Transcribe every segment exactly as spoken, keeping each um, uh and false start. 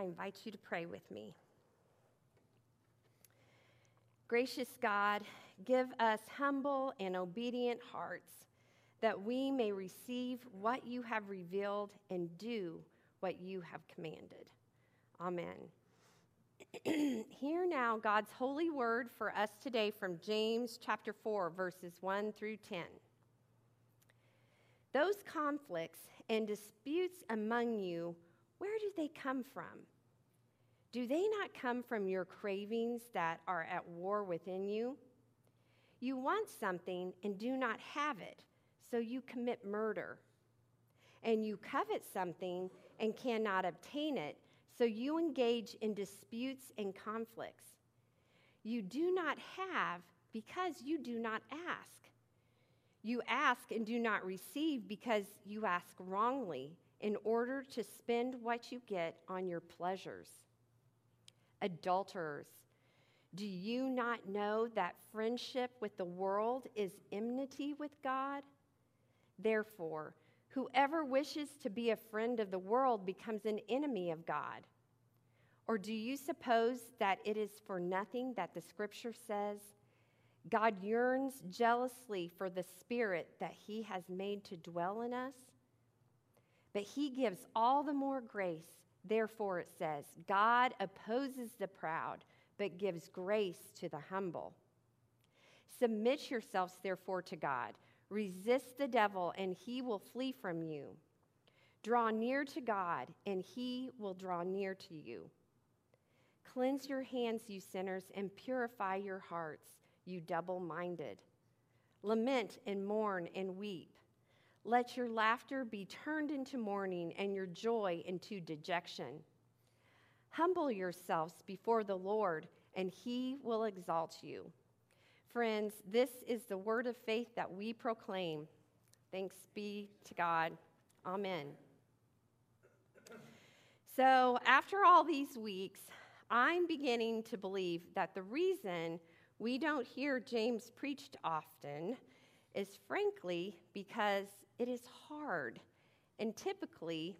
I invite you to pray with me. Gracious God, give us humble and obedient hearts that we may receive what you have revealed and do what you have commanded. Amen. Hear now God's holy word for us today from James chapter four, verses one through ten. Those conflicts and disputes among you, where do they come from? Do they not come from your cravings that are at war within you? You want something and do not have it, so you commit murder. And you covet something and cannot obtain it, so you engage in disputes and conflicts. You do not have because you do not ask. You ask and do not receive because you ask wrongly, in order to spend what you get on your pleasures. Adulterers, do you not know that friendship with the world is enmity with God? Therefore, whoever wishes to be a friend of the world becomes an enemy of God. Or do you suppose that it is for nothing that the Scripture says, God yearns jealously for the Spirit that He has made to dwell in us? But He gives all the more grace. Therefore, it says, God opposes the proud, but gives grace to the humble. Submit yourselves, therefore, to God. Resist the devil, and he will flee from you. Draw near to God, and He will draw near to you. Cleanse your hands, you sinners, and purify your hearts, you double-minded. Lament and mourn and weep. Let your laughter be turned into mourning and your joy into dejection. Humble yourselves before the Lord, and He will exalt you. Friends, this is the word of faith that we proclaim. Thanks be to God. Amen. So, after all these weeks, I'm beginning to believe that the reason we don't hear James preached often is frankly because it is hard, and typically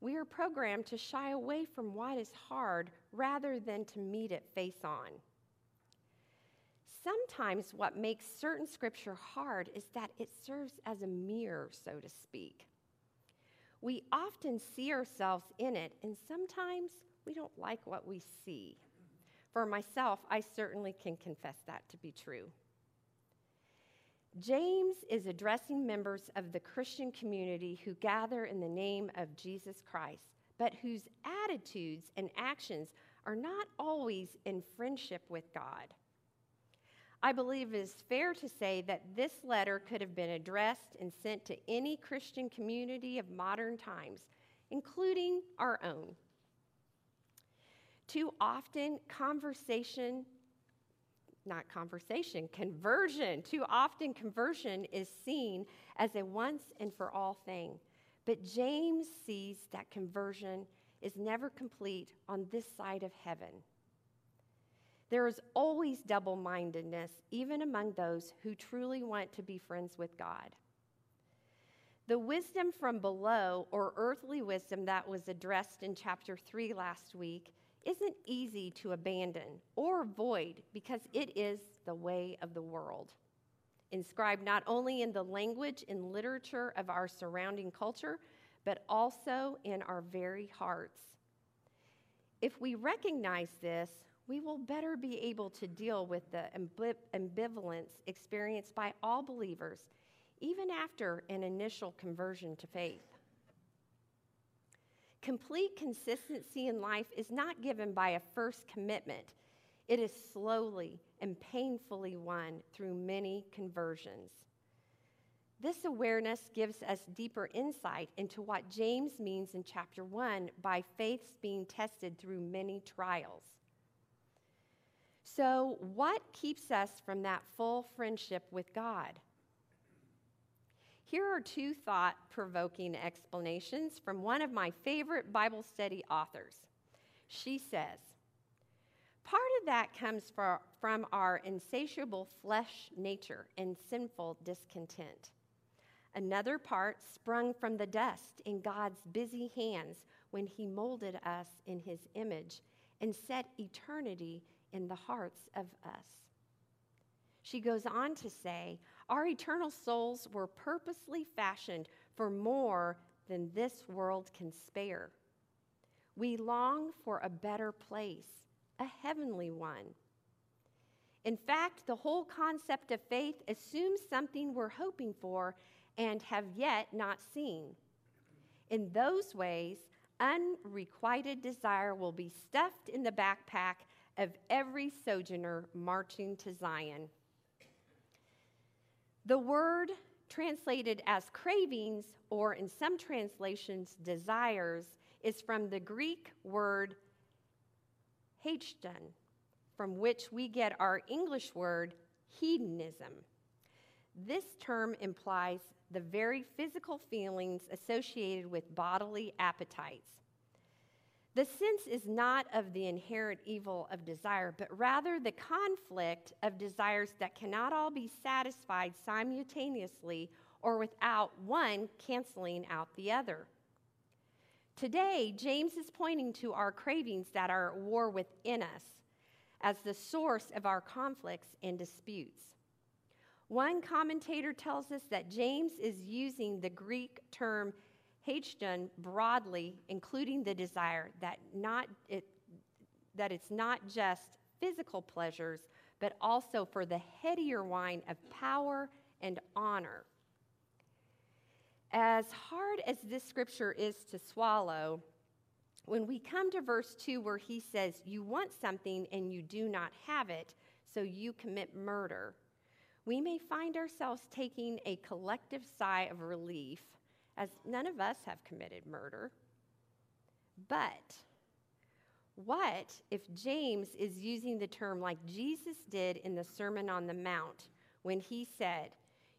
we are programmed to shy away from what is hard rather than to meet it face on. Sometimes what makes certain scripture hard is that it serves as a mirror, so to speak. We often see ourselves in it, and sometimes we don't like what we see. For myself, I certainly can confess that to be true. James is addressing members of the Christian community who gather in the name of Jesus Christ, but whose attitudes and actions are not always in friendship with God. I believe it is fair to say that this letter could have been addressed and sent to any Christian community of modern times, including our own. Too often, conversation Not conversation, conversion. Too often conversion is seen as a once and for all thing. But James sees that conversion is never complete on this side of heaven. There is always double-mindedness, even among those who truly want to be friends with God. The wisdom from below, or earthly wisdom that was addressed in chapter three last week, isn't easy to abandon or avoid because it is the way of the world, inscribed not only in the language and literature of our surrounding culture, but also in our very hearts. If we recognize this, we will better be able to deal with the ambivalence experienced by all believers, even after an initial conversion to faith. Complete consistency in life is not given by a first commitment. It is slowly and painfully won through many conversions. This awareness gives us deeper insight into what James means in chapter one by faiths being tested through many trials. So, what keeps us from that full friendship with God? Here are two thought-provoking explanations from one of my favorite Bible study authors. She says, part of that comes from our insatiable flesh nature and sinful discontent. Another part sprung from the dust in God's busy hands when he molded us in his image and set eternity in the hearts of us. She goes on to say, our eternal souls were purposely fashioned for more than this world can spare. We long for a better place, a heavenly one. In fact, the whole concept of faith assumes something we're hoping for and have yet not seen. In those ways, unrequited desire will be stuffed in the backpack of every sojourner marching to Zion. The word translated as cravings, or in some translations, desires, is from the Greek word hedon, from which we get our English word hedonism. This term implies the very physical feelings associated with bodily appetites. The sense is not of the inherent evil of desire, but rather the conflict of desires that cannot all be satisfied simultaneously or without one canceling out the other. Today, James is pointing to our cravings that are at war within us as the source of our conflicts and disputes. One commentator tells us that James is using the Greek term hedon broadly, including the desire that not it, that it's not just physical pleasures, but also for the headier wine of power and honor. As hard as this scripture is to swallow, when we come to verse two where he says, you want something and you do not have it, so you commit murder, we may find ourselves taking a collective sigh of relief, as none of us have committed murder. But what if James is using the term like Jesus did in the Sermon on the Mount when he said,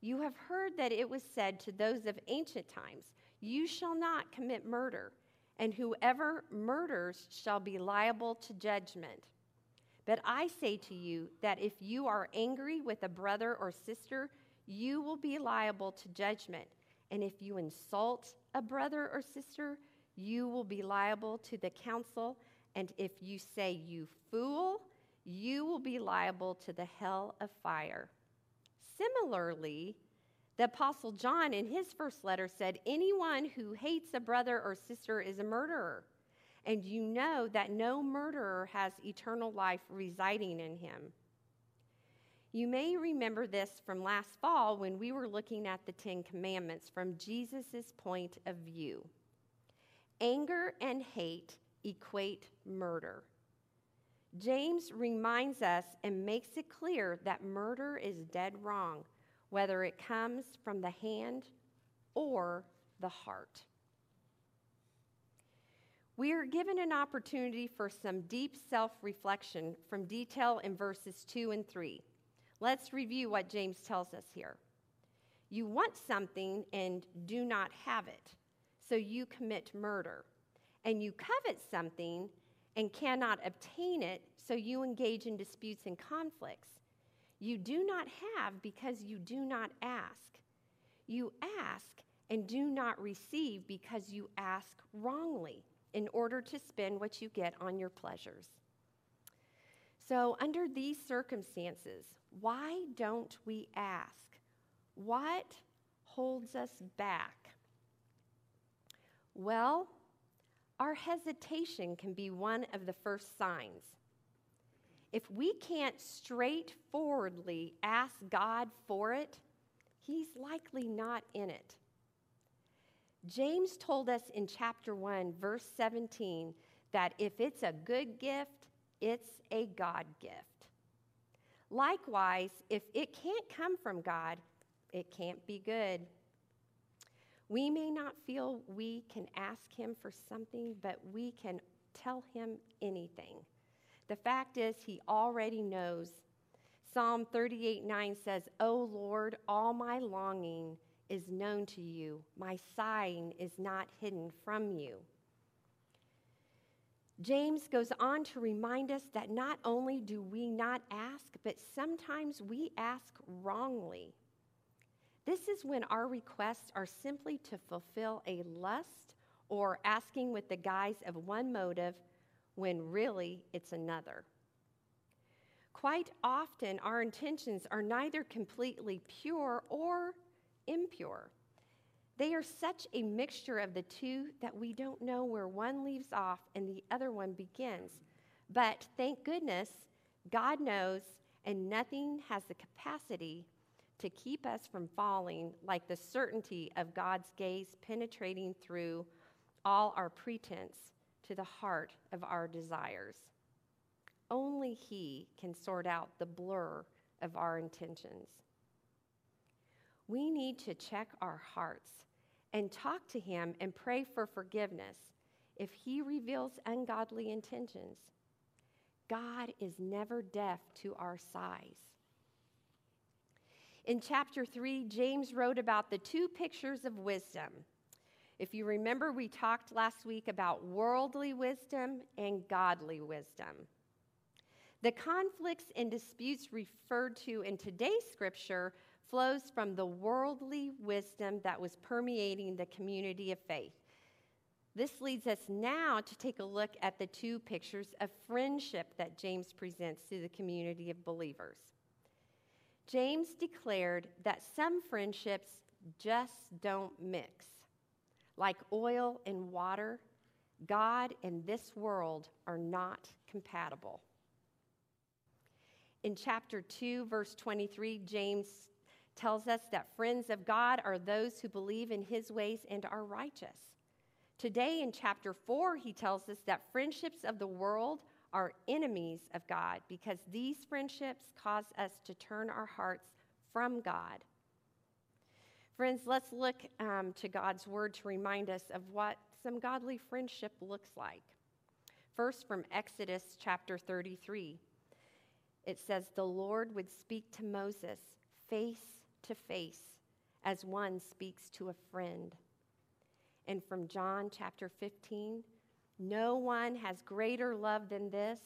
you have heard that it was said to those of ancient times, you shall not commit murder, and whoever murders shall be liable to judgment. But I say to you that if you are angry with a brother or sister, you will be liable to judgment. And if you insult a brother or sister, you will be liable to the council. And if you say, you fool, you will be liable to the hell of fire. Similarly, the Apostle John in his first letter said, anyone who hates a brother or sister is a murderer. And you know that no murderer has eternal life residing in him. You may remember this from last fall when we were looking at the Ten Commandments from Jesus' point of view. Anger and hate equate murder. James reminds us and makes it clear that murder is dead wrong, whether it comes from the hand or the heart. We are given an opportunity for some deep self-reflection from detail in verses two and three. Let's review what James tells us here. You want something and do not have it, so you commit murder. And you covet something and cannot obtain it, so you engage in disputes and conflicts. You do not have because you do not ask. You ask and do not receive because you ask wrongly, in order to spend what you get on your pleasures. So under these circumstances, why don't we ask? What holds us back? Well, our hesitation can be one of the first signs. If we can't straightforwardly ask God for it, he's likely not in it. James told us in chapter one, verse seventeen, that if it's a good gift, it's a God gift. Likewise, if it can't come from God, it can't be good. We may not feel we can ask him for something, but we can tell him anything. The fact is, he already knows. Psalm thirty-eight nine says, O Lord, all my longing is known to you. My sighing is not hidden from you. James goes on to remind us that not only do we not ask, but sometimes we ask wrongly. This is when our requests are simply to fulfill a lust or asking with the guise of one motive when really it's another. Quite often, our intentions are neither completely pure or impure. They are such a mixture of the two that we don't know where one leaves off and the other one begins. But thank goodness, God knows, and nothing has the capacity to keep us from falling like the certainty of God's gaze penetrating through all our pretense to the heart of our desires. Only He can sort out the blur of our intentions. We need to check our hearts and talk to Him and pray for forgiveness if He reveals ungodly intentions. God is never deaf to our sighs. In chapter three, James wrote about the two pictures of wisdom. If you remember, we talked last week about worldly wisdom and godly wisdom. The conflicts and disputes referred to in today's scripture flows from the worldly wisdom that was permeating the community of faith. This leads us now to take a look at the two pictures of friendship that James presents to the community of believers. James declared that some friendships just don't mix. Like oil and water, God and this world are not compatible. In chapter two, verse twenty-three, James tells us that friends of God are those who believe in His ways and are righteous. Today in chapter four, he tells us that friendships of the world are enemies of God because these friendships cause us to turn our hearts from God. Friends, let's look um, to God's word to remind us of what some godly friendship looks like. First, from Exodus chapter thirty-three. It says, "The Lord would speak to Moses face to face as one speaks to a friend." And from John chapter fifteen, "No one has greater love than this,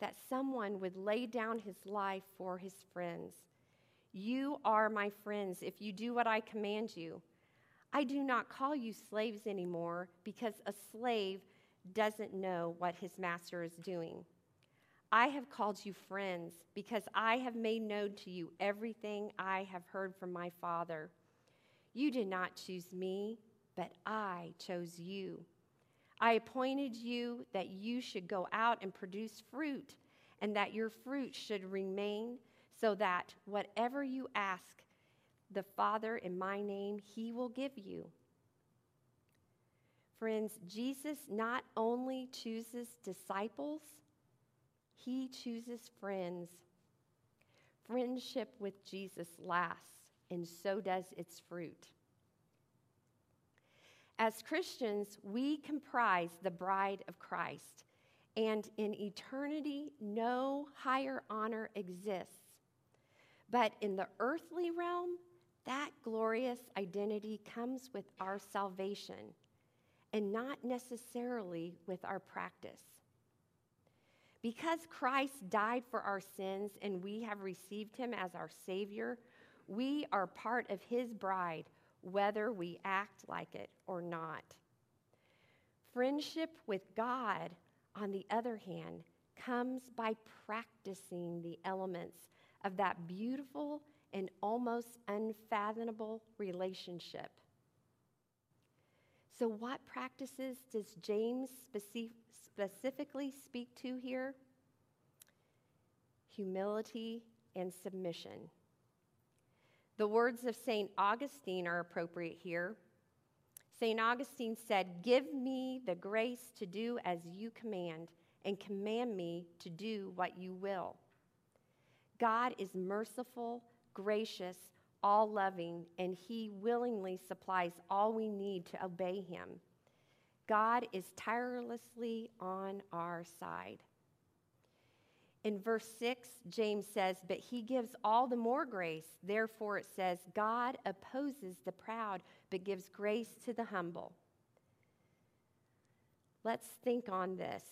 that someone would lay down his life for his friends. You are my friends if you do what I command you. I do not call you slaves anymore because a slave doesn't know what his master is doing. I have called you friends because I have made known to you everything I have heard from my Father. You did not choose me, but I chose you. I appointed you that you should go out and produce fruit, and that your fruit should remain, so that whatever you ask the Father in my name, He will give you." Friends, Jesus not only chooses disciples, He chooses friends. Friendship with Jesus lasts, and so does its fruit. As Christians, we comprise the bride of Christ, and in eternity, no higher honor exists. But in the earthly realm, that glorious identity comes with our salvation, and not necessarily with our practice. Because Christ died for our sins and we have received Him as our Savior, we are part of His bride, whether we act like it or not. Friendship with God, on the other hand, comes by practicing the elements of that beautiful and almost unfathomable relationship. So what practices does James speci- specifically speak to here? Humility and submission. The words of Saint Augustine are appropriate here. Saint Augustine said, "Give me the grace to do as you command, and command me to do what you will." God is merciful, gracious, all-loving, and He willingly supplies all we need to obey Him. God is tirelessly on our side. In verse six, James says, "But He gives all the more grace. Therefore," it says, "God opposes the proud, but gives grace to the humble." Let's think on this.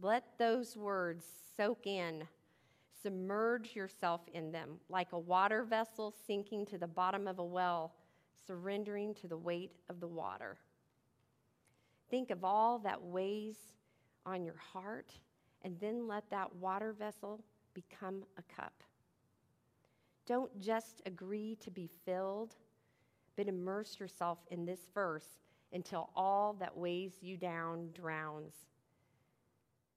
Let those words soak in. Submerge yourself in them, like a water vessel sinking to the bottom of a well, surrendering to the weight of the water. Think of all that weighs on your heart, and then let that water vessel become a cup. Don't just agree to be filled, but immerse yourself in this verse until all that weighs you down drowns.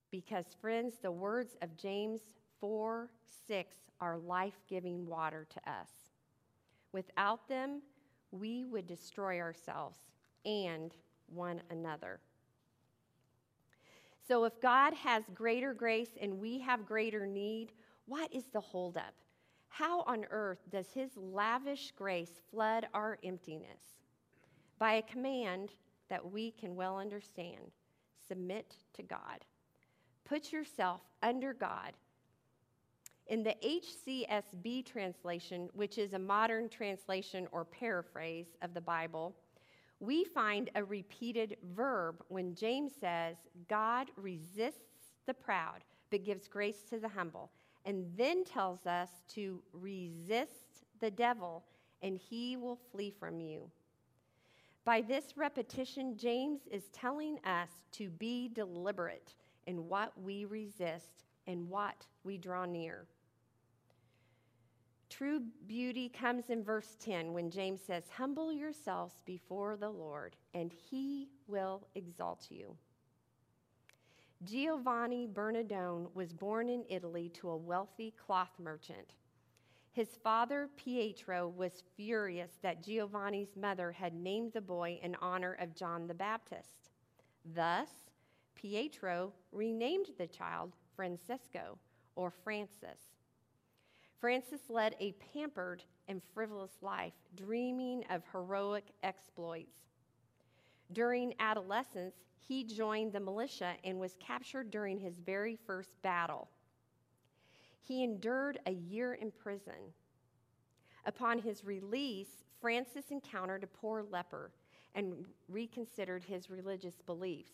Because, friends, the words of James four six are life-giving water to us. Without them, we would destroy ourselves and one another. So if God has greater grace and we have greater need, what is the holdup? How on earth does his lavish grace flood our emptiness? By a command that we can well understand. Submit to God. Put yourself under God. In the H C S B translation, which is a modern translation or paraphrase of the Bible, we find a repeated verb when James says, God resists the proud, but gives grace to the humble, and then tells us to resist the devil, and he will flee from you. By this repetition, James is telling us to be deliberate in what we resist and what we draw near. True beauty comes in verse ten when James says, humble yourselves before the Lord, and he will exalt you. Giovanni Bernardino was born in Italy to a wealthy cloth merchant. His father, Pietro, was furious that Giovanni's mother had named the boy in honor of John the Baptist. Thus, Pietro renamed the child Francisco, or Francis. Francis led a pampered and frivolous life, dreaming of heroic exploits. During adolescence, he joined the militia and was captured during his very first battle. He endured a year in prison. Upon his release, Francis encountered a poor leper and reconsidered his religious beliefs.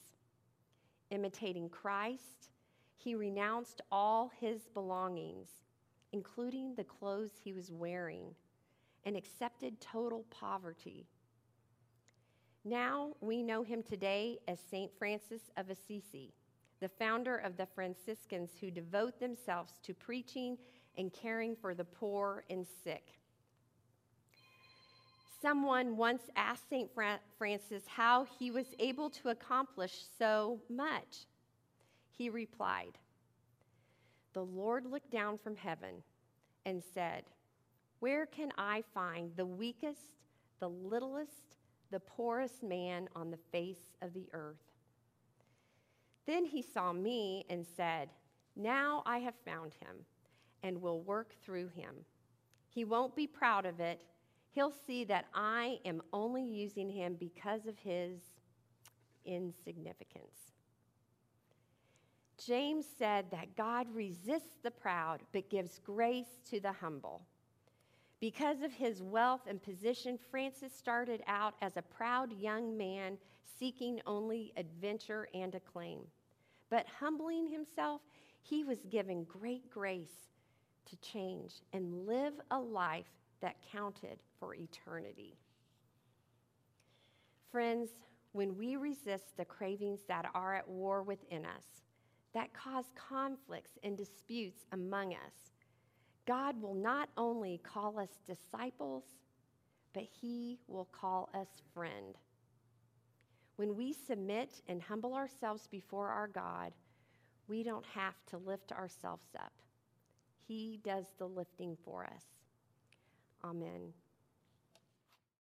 Imitating Christ, he renounced all his belongings, including the clothes he was wearing, and accepted total poverty. Now we know him today as Saint Francis of Assisi, the founder of the Franciscans who devote themselves to preaching and caring for the poor and sick. Someone once asked Saint Francis how he was able to accomplish so much. He replied, the Lord looked down from heaven and said, where can I find the weakest, the littlest, the poorest man on the face of the earth? Then he saw me and said, now I have found him and will work through him. He won't be proud of it. He'll see that I am only using him because of his insignificance. James said that God resists the proud, but gives grace to the humble. Because of his wealth and position, Francis started out as a proud young man seeking only adventure and acclaim. But humbling himself, he was given great grace to change and live a life that counted for eternity. Friends, when we resist the cravings that are at war within us, that cause conflicts and disputes among us, God will not only call us disciples, but he will call us friend. When we submit and humble ourselves before our God, we don't have to lift ourselves up. He does the lifting for us. Amen.